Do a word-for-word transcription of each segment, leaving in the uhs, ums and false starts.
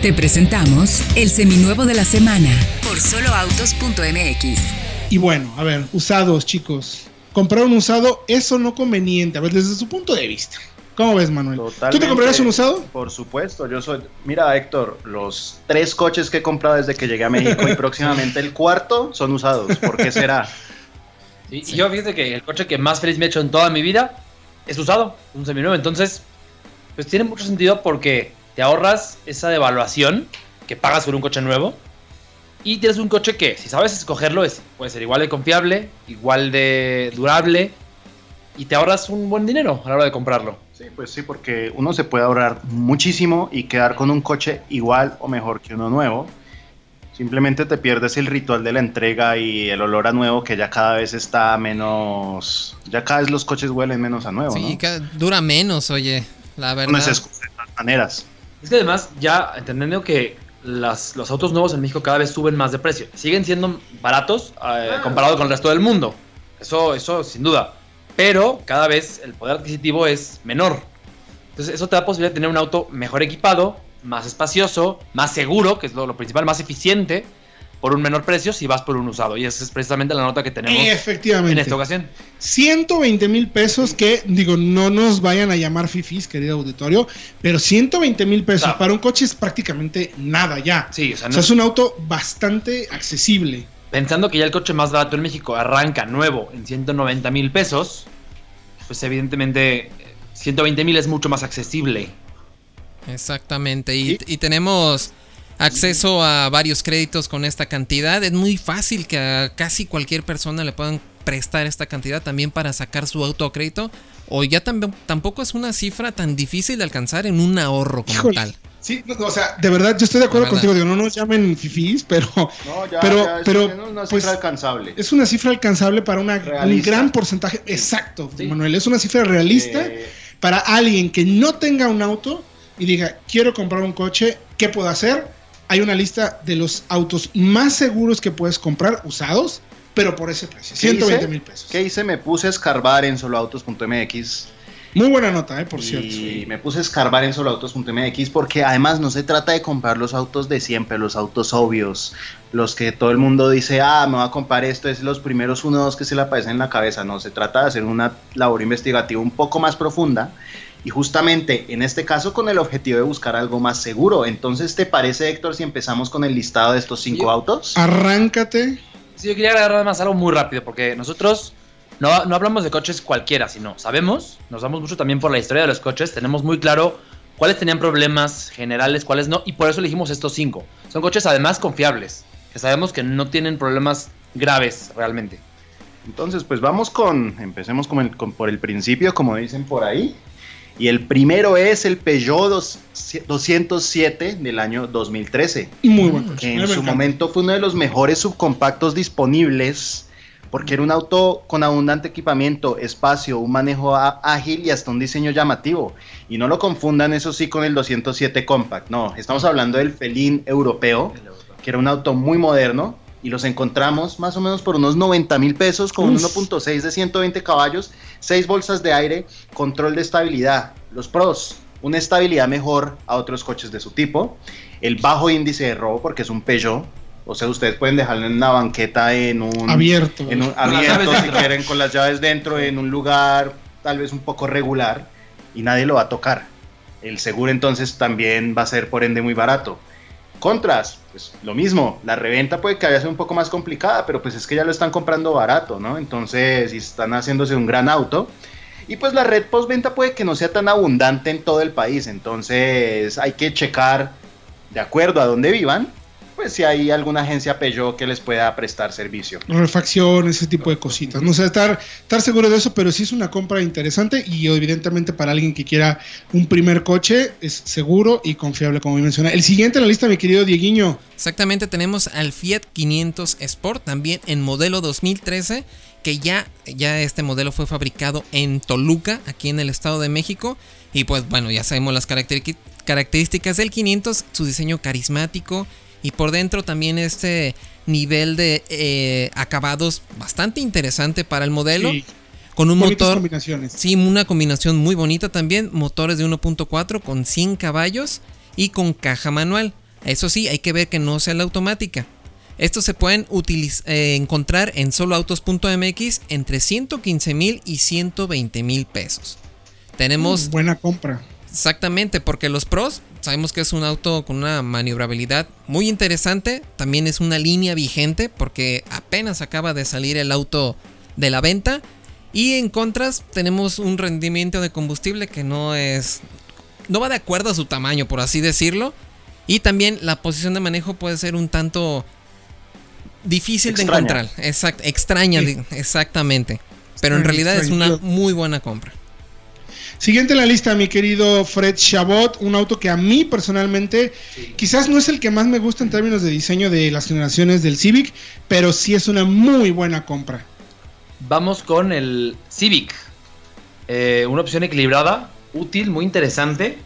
Te presentamos el seminuevo de la semana por solo autos punto m x. Y bueno, a ver, usados, chicos. Comprar un usado, eso no conveniente. A ver, desde su punto de vista. ¿Cómo ves, Manuel? Totalmente. ¿Tú te comprarías un usado? Por supuesto, yo soy... Mira, Héctor, los tres coches que he comprado desde que llegué a México y próximamente el cuarto son usados. ¿Por qué será? Sí, sí. Y yo, fíjate que el coche que más feliz me he hecho en toda mi vida es usado, un seminuevo. Entonces, pues tiene mucho sentido porque te ahorras esa devaluación que pagas por un coche nuevo y tienes un coche que, si sabes escogerlo, es, puede ser igual de confiable, igual de durable y te ahorras un buen dinero a la hora de comprarlo. Sí, pues sí, porque uno se puede ahorrar muchísimo y quedar con un coche igual o mejor que uno nuevo. Simplemente te pierdes el ritual de la entrega y el olor a nuevo que ya cada vez está menos... Ya cada vez los coches huelen menos a nuevo, sí, ¿no? Cada, dura menos, oye, la verdad. No se escucha de todas maneras. Es que además, ya entendiendo que las, los autos nuevos en México cada vez suben más de precio. Siguen siendo baratos eh, ah. comparado con el resto del mundo. Eso, eso sin duda. Pero cada vez el poder adquisitivo es menor. Entonces eso te da posibilidad de tener un auto mejor equipado, más espacioso, más seguro, que es lo, lo principal, más eficiente, por un menor precio si vas por un usado. Y esa es precisamente la nota que tenemos en esta ocasión. ciento veinte mil pesos que, digo, no nos vayan a llamar fifís, querido auditorio, pero ciento veinte mil pesos claro. Para un coche es prácticamente nada ya. Sí, o sea, no, o sea, es un auto bastante accesible. Pensando que ya el coche más barato en México arranca nuevo en ciento noventa mil pesos, pues evidentemente ciento veinte mil es mucho más accesible. Exactamente, y, ¿Sí? y tenemos acceso a varios créditos con esta cantidad. Es muy fácil que a casi cualquier persona le puedan prestar esta cantidad también para sacar su auto a crédito. O ya tam- tampoco es una cifra tan difícil de alcanzar en un ahorro como Híjole. tal. Sí, no, o sea, de verdad, yo estoy de acuerdo de contigo, digo, no nos llamen fifís, pero... No, ya, pero, ya, es pero, una cifra pues, alcanzable. Es una cifra alcanzable para una, un gran porcentaje, exacto, sí. Manuel, es una cifra realista eh. para alguien que no tenga un auto y diga, quiero comprar un coche, ¿qué puedo hacer? Hay una lista de los autos más seguros que puedes comprar, usados, pero por ese precio, ciento veinte mil pesos. ¿Qué hice? Me puse a escarbar en solo autos punto m x. Muy buena nota, eh, por y cierto. Y me puse a escarbar en solo autos punto m x porque además no se trata de comprar los autos de siempre, los autos obvios, los que todo el mundo dice, ah, me voy a comprar esto, es los primeros uno o dos que se le aparecen en la cabeza. No, se trata de hacer una labor investigativa un poco más profunda y justamente en este caso con el objetivo de buscar algo más seguro. Entonces, ¿te parece, Héctor, si empezamos con el listado de estos cinco sí. autos? Arráncate. Sí, yo quería agarrar además algo muy rápido porque nosotros... No, no hablamos de coches cualquiera, sino sabemos, nos damos mucho también por la historia de los coches, tenemos muy claro cuáles tenían problemas generales, cuáles no, y por eso elegimos estos cinco. Son coches además confiables, que sabemos que no tienen problemas graves realmente. Entonces, pues vamos con, empecemos con el, con, por el principio, como dicen por ahí. Y el primero es el Peugeot dos, doscientos siete del año dos mil trece. Muy bueno. Que en su momento fue uno de los mejores subcompactos disponibles, porque era un auto con abundante equipamiento, espacio, un manejo á- ágil y hasta un diseño llamativo. Y no lo confundan, eso sí, con el doscientos siete Compact. No, estamos hablando del felín europeo, que era un auto muy moderno. Y los encontramos más o menos por unos noventa mil pesos con un uno punto seis de ciento veinte caballos, seis bolsas de aire, control de estabilidad. Los pros, una estabilidad mejor a otros coches de su tipo. El bajo índice de robo, porque es un Peugeot. O sea, ustedes pueden dejarlo en una banqueta, en un... Abierto. En un, abierto, si quieren, con las llaves dentro, en un lugar tal vez un poco regular, y nadie lo va a tocar. El seguro, entonces, también va a ser, por ende, muy barato. Contras, pues, lo mismo. La reventa puede que haya sido un poco más complicada, pero pues es que ya lo están comprando barato, ¿no? Entonces, si están haciéndose un gran auto... Y pues la red postventa puede que no sea tan abundante en todo el país. Entonces, hay que checar, de acuerdo a dónde vivan, pues si hay alguna agencia Peugeot que les pueda prestar servicio. Refacción, ese tipo de cositas. No sé, estar, estar seguro de eso, pero sí es una compra interesante y evidentemente para alguien que quiera un primer coche es seguro y confiable, como mencioné. El siguiente en la lista, mi querido Dieguiño. Exactamente, tenemos al Fiat quinientos Sport, también en modelo dos mil trece, que ya, ya este modelo fue fabricado en Toluca, aquí en el Estado de México. Y pues bueno, ya sabemos las caracteri- características del quinientos, su diseño carismático, y por dentro también este nivel de eh, acabados bastante interesante para el modelo. Sí. Con un Bonitas motor. Combinaciones. Sí, una combinación muy bonita también. Motores de uno punto cuatro con cien caballos y con caja manual. Eso sí, hay que ver que no sea la automática. Estos se pueden eh, encontrar en solo autos punto m x entre ciento quince mil y ciento veinte mil pesos. Tenemos... Mm, buena compra. Exactamente, porque los Pros, sabemos que es un auto con una maniobrabilidad muy interesante. También es una línea vigente porque apenas acaba de salir el auto de la venta. Y en contras tenemos un rendimiento de combustible que no es... no va de acuerdo a su tamaño, por así decirlo. Y también la posición de manejo puede ser un tanto... difícil extraña. de encontrar, exact, extraña, sí. exactamente. Pero en realidad es una muy buena compra. Siguiente en la lista, mi querido Fred Chabot, un auto que a mí personalmente sí. quizás no es el que más me gusta en términos de diseño de las generaciones del Civic, pero sí es una muy buena compra. Vamos con el Civic, eh, una opción equilibrada, útil, muy interesante.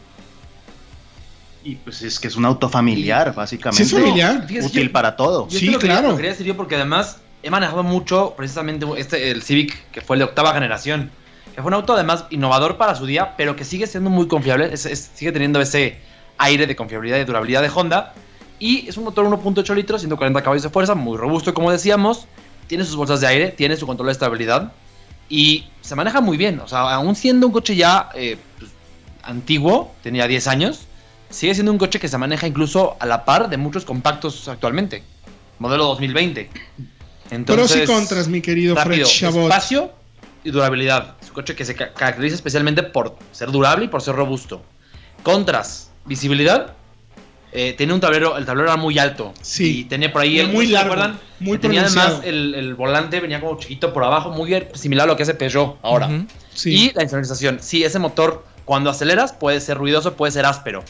Y pues es que es un auto familiar, básicamente. Sí, es familiar. Útil sí, yo, para todo. Sí, lo claro. Lo quería decir yo porque además he manejado mucho precisamente este, el Civic, que fue el de octava generación. Que fue un auto además innovador para su día, pero que sigue siendo muy confiable. Es, es, sigue teniendo ese aire de confiabilidad y durabilidad de Honda. Y es un motor uno punto ocho litros, ciento cuarenta caballos de fuerza, muy robusto como decíamos. Tiene sus bolsas de aire, tiene su control de estabilidad. Y se maneja muy bien. O sea, aún siendo un coche ya eh, pues, antiguo, tenía diez años... sigue siendo un coche que se maneja incluso a la par de muchos compactos actualmente. Modelo dos mil veinte. Entonces, pros y contras, mi querido rápido, Fred Chabot. Espacio y durabilidad. Es un coche que se ca- caracteriza especialmente por ser durable y por ser robusto. Contras, visibilidad. Eh, tiene un tablero, el tablero era muy alto. Sí. Y tenía por ahí, el, muy largo, ¿se acuerdan? Muy tenía además el, el volante, venía como chiquito por abajo, muy similar a lo que hace Peugeot ahora. Uh-huh. Sí. Y la insonorización. Sí, ese motor, cuando aceleras, puede ser ruidoso, puede ser áspero.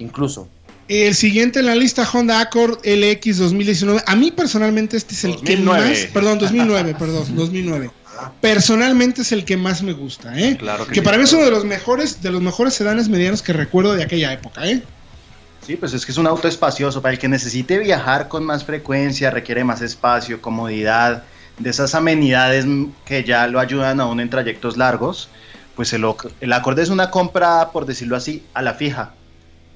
Incluso. El siguiente en la lista, Honda Accord L X dos mil diecinueve. A mí personalmente este es el dos mil nueve. Que más... Perdón, dos mil nueve, perdón, dos mil nueve. Personalmente es el que más me gusta, ¿eh? Claro que, que sí, para mí es uno de los mejores, de los mejores sedanes medianos que recuerdo de aquella época, ¿eh? Sí, pues es que es un auto espacioso para el que necesite viajar con más frecuencia, requiere más espacio, comodidad, de esas amenidades que ya lo ayudan a uno en trayectos largos. Pues el, el Accord es una compra, por decirlo así, a la fija.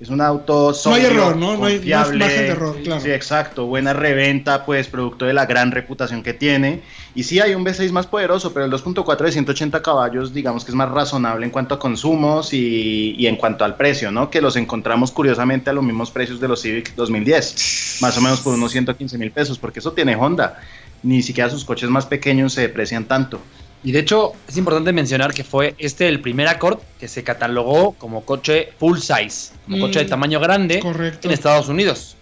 Es un auto sobrio, no hay error, ¿no? Confiable, no hay margen de error, claro. Sí, exacto, buena reventa, pues producto de la gran reputación que tiene. Y sí hay un V seis más poderoso, pero el dos punto cuatro de ciento ochenta caballos, digamos que es más razonable en cuanto a consumos y, y en cuanto al precio, ¿no? Que los encontramos curiosamente a los mismos precios de los Civic dos mil diez, más o menos por unos ciento quince mil pesos, porque eso tiene Honda. Ni siquiera sus coches más pequeños se deprecian tanto. Y de hecho es importante mencionar que fue este el primer Accord que se catalogó como coche full size, como mm, coche de tamaño grande, correcto, en Estados Unidos.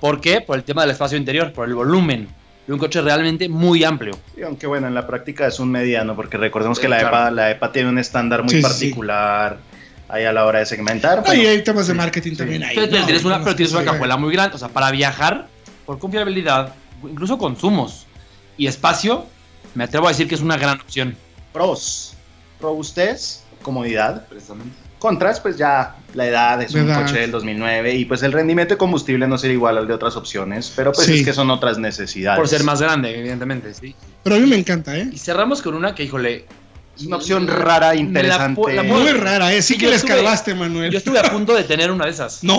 ¿Por qué? Por el tema del espacio interior, por el volumen. Un coche realmente muy amplio. Sí, aunque bueno, en la práctica es un mediano, porque recordemos que eh, la, claro. EPA, la EPA tiene un estándar muy sí, particular sí. ahí a la hora de segmentar. No, bueno, y hay temas de marketing sí. también ahí. Pero, no, tienes, no, una, pero tienes una cajuela muy grande, o sea, para viajar, por confiabilidad, incluso consumos y espacio... Me atrevo a decir que es una gran opción. Pros, robustez, comodidad. Precisamente. Contras, pues ya la edad, es un edad. coche del dos mil nueve y pues el rendimiento de combustible no será igual al de otras opciones, pero pues sí. es que son otras necesidades. Por ser más grande, evidentemente, sí. Pero a mí me encanta, ¿eh? Y cerramos con una que, híjole, es una opción rara, interesante. La, la, la, muy rara, ¿eh? Sí que la escarbaste, Manuel. Yo estuve a punto de tener una de esas. No.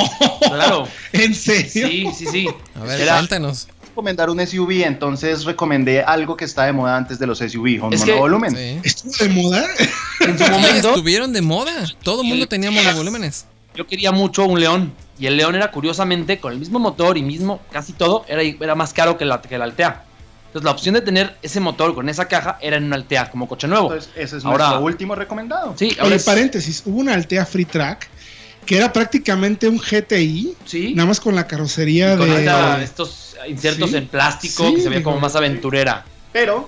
Claro. ¿En serio? Sí, sí, sí. A ver, cuéntanos. Recomendar un S U V, entonces recomendé algo que está de moda antes de los S U V, un monovolumen. Sí. ¿Estuvo de moda? En su momento estuvieron de moda, todo el mundo tenía monovolúmenes. Yo quería mucho un León, y el León era curiosamente, con el mismo motor y mismo, casi todo, era, era más caro que la, que la Altea. Entonces la opción de tener ese motor con esa caja era en una Altea, como coche nuevo. Entonces ese es ahora, nuestro último recomendado. Sí, ahora es... paréntesis, hubo una Altea Free Track, que era prácticamente un G T I, ¿sí? Nada más con la carrocería y con de... Esta, estos insertos ¿sí? en plástico, sí, que se veía como más aventurera. Pero,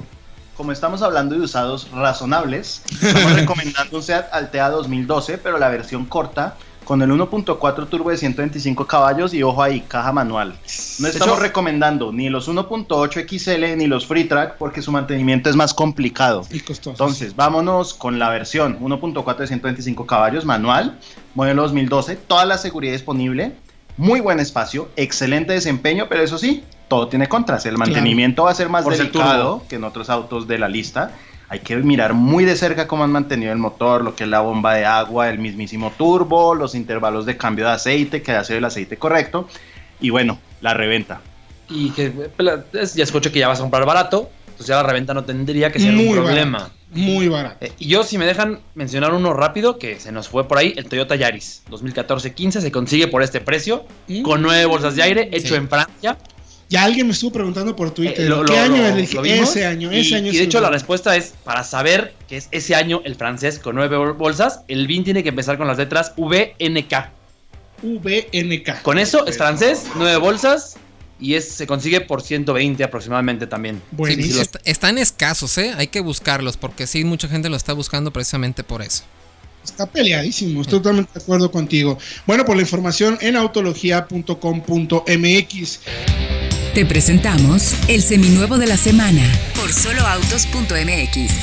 como estamos hablando de usados razonables, estamos recomendando un Seat Altea dos mil doce, pero la versión corta, con el uno punto cuatro turbo de ciento veinticinco caballos y, ojo ahí, caja manual. No estamos recomendando ni los uno punto ocho X L ni los Free Track porque su mantenimiento es más complicado. Y costoso. Entonces, vámonos con la versión uno punto cuatro de ciento veinticinco caballos, manual, modelo dos mil doce, toda la seguridad disponible, muy buen espacio, excelente desempeño, pero eso sí, todo tiene contras. El mantenimiento claro. va a ser más Por delicado que en otros autos de la lista. Hay que mirar muy de cerca cómo han mantenido el motor, lo que es la bomba de agua, el mismísimo turbo, los intervalos de cambio de aceite, que ha sido el aceite correcto. y bueno, la reventa. Y que ya es coche que ya vas a comprar barato, entonces ya la reventa no tendría que ser muy un problema. Barato, muy barato. Eh, y yo, si me dejan mencionar uno rápido, que se nos fue por ahí, el Toyota Yaris dos mil catorce quince, se consigue por este precio, ¿Mm? con nueve bolsas de aire, hecho sí. en Francia. Ya alguien me estuvo preguntando por Twitter, eh, lo, ¿qué lo, año? Lo, dije, lo vimos, ese año, y, ese año. Y de hecho, lugar. La respuesta es, para saber que es ese año el francés con nueve bolsas, el V I N tiene que empezar con las letras V N K. V N K. Con eso es francés, nueve bolsas, y es, se consigue por ciento veinte aproximadamente también. Buenísimo. Sí, están escasos, ¿eh? Hay que buscarlos, porque sí, mucha gente lo está buscando precisamente por eso. Está peleadísimo, estoy totalmente de acuerdo contigo. Bueno, por la información en autología punto com punto m x. Te presentamos el seminuevo de la semana por solo autos punto m x.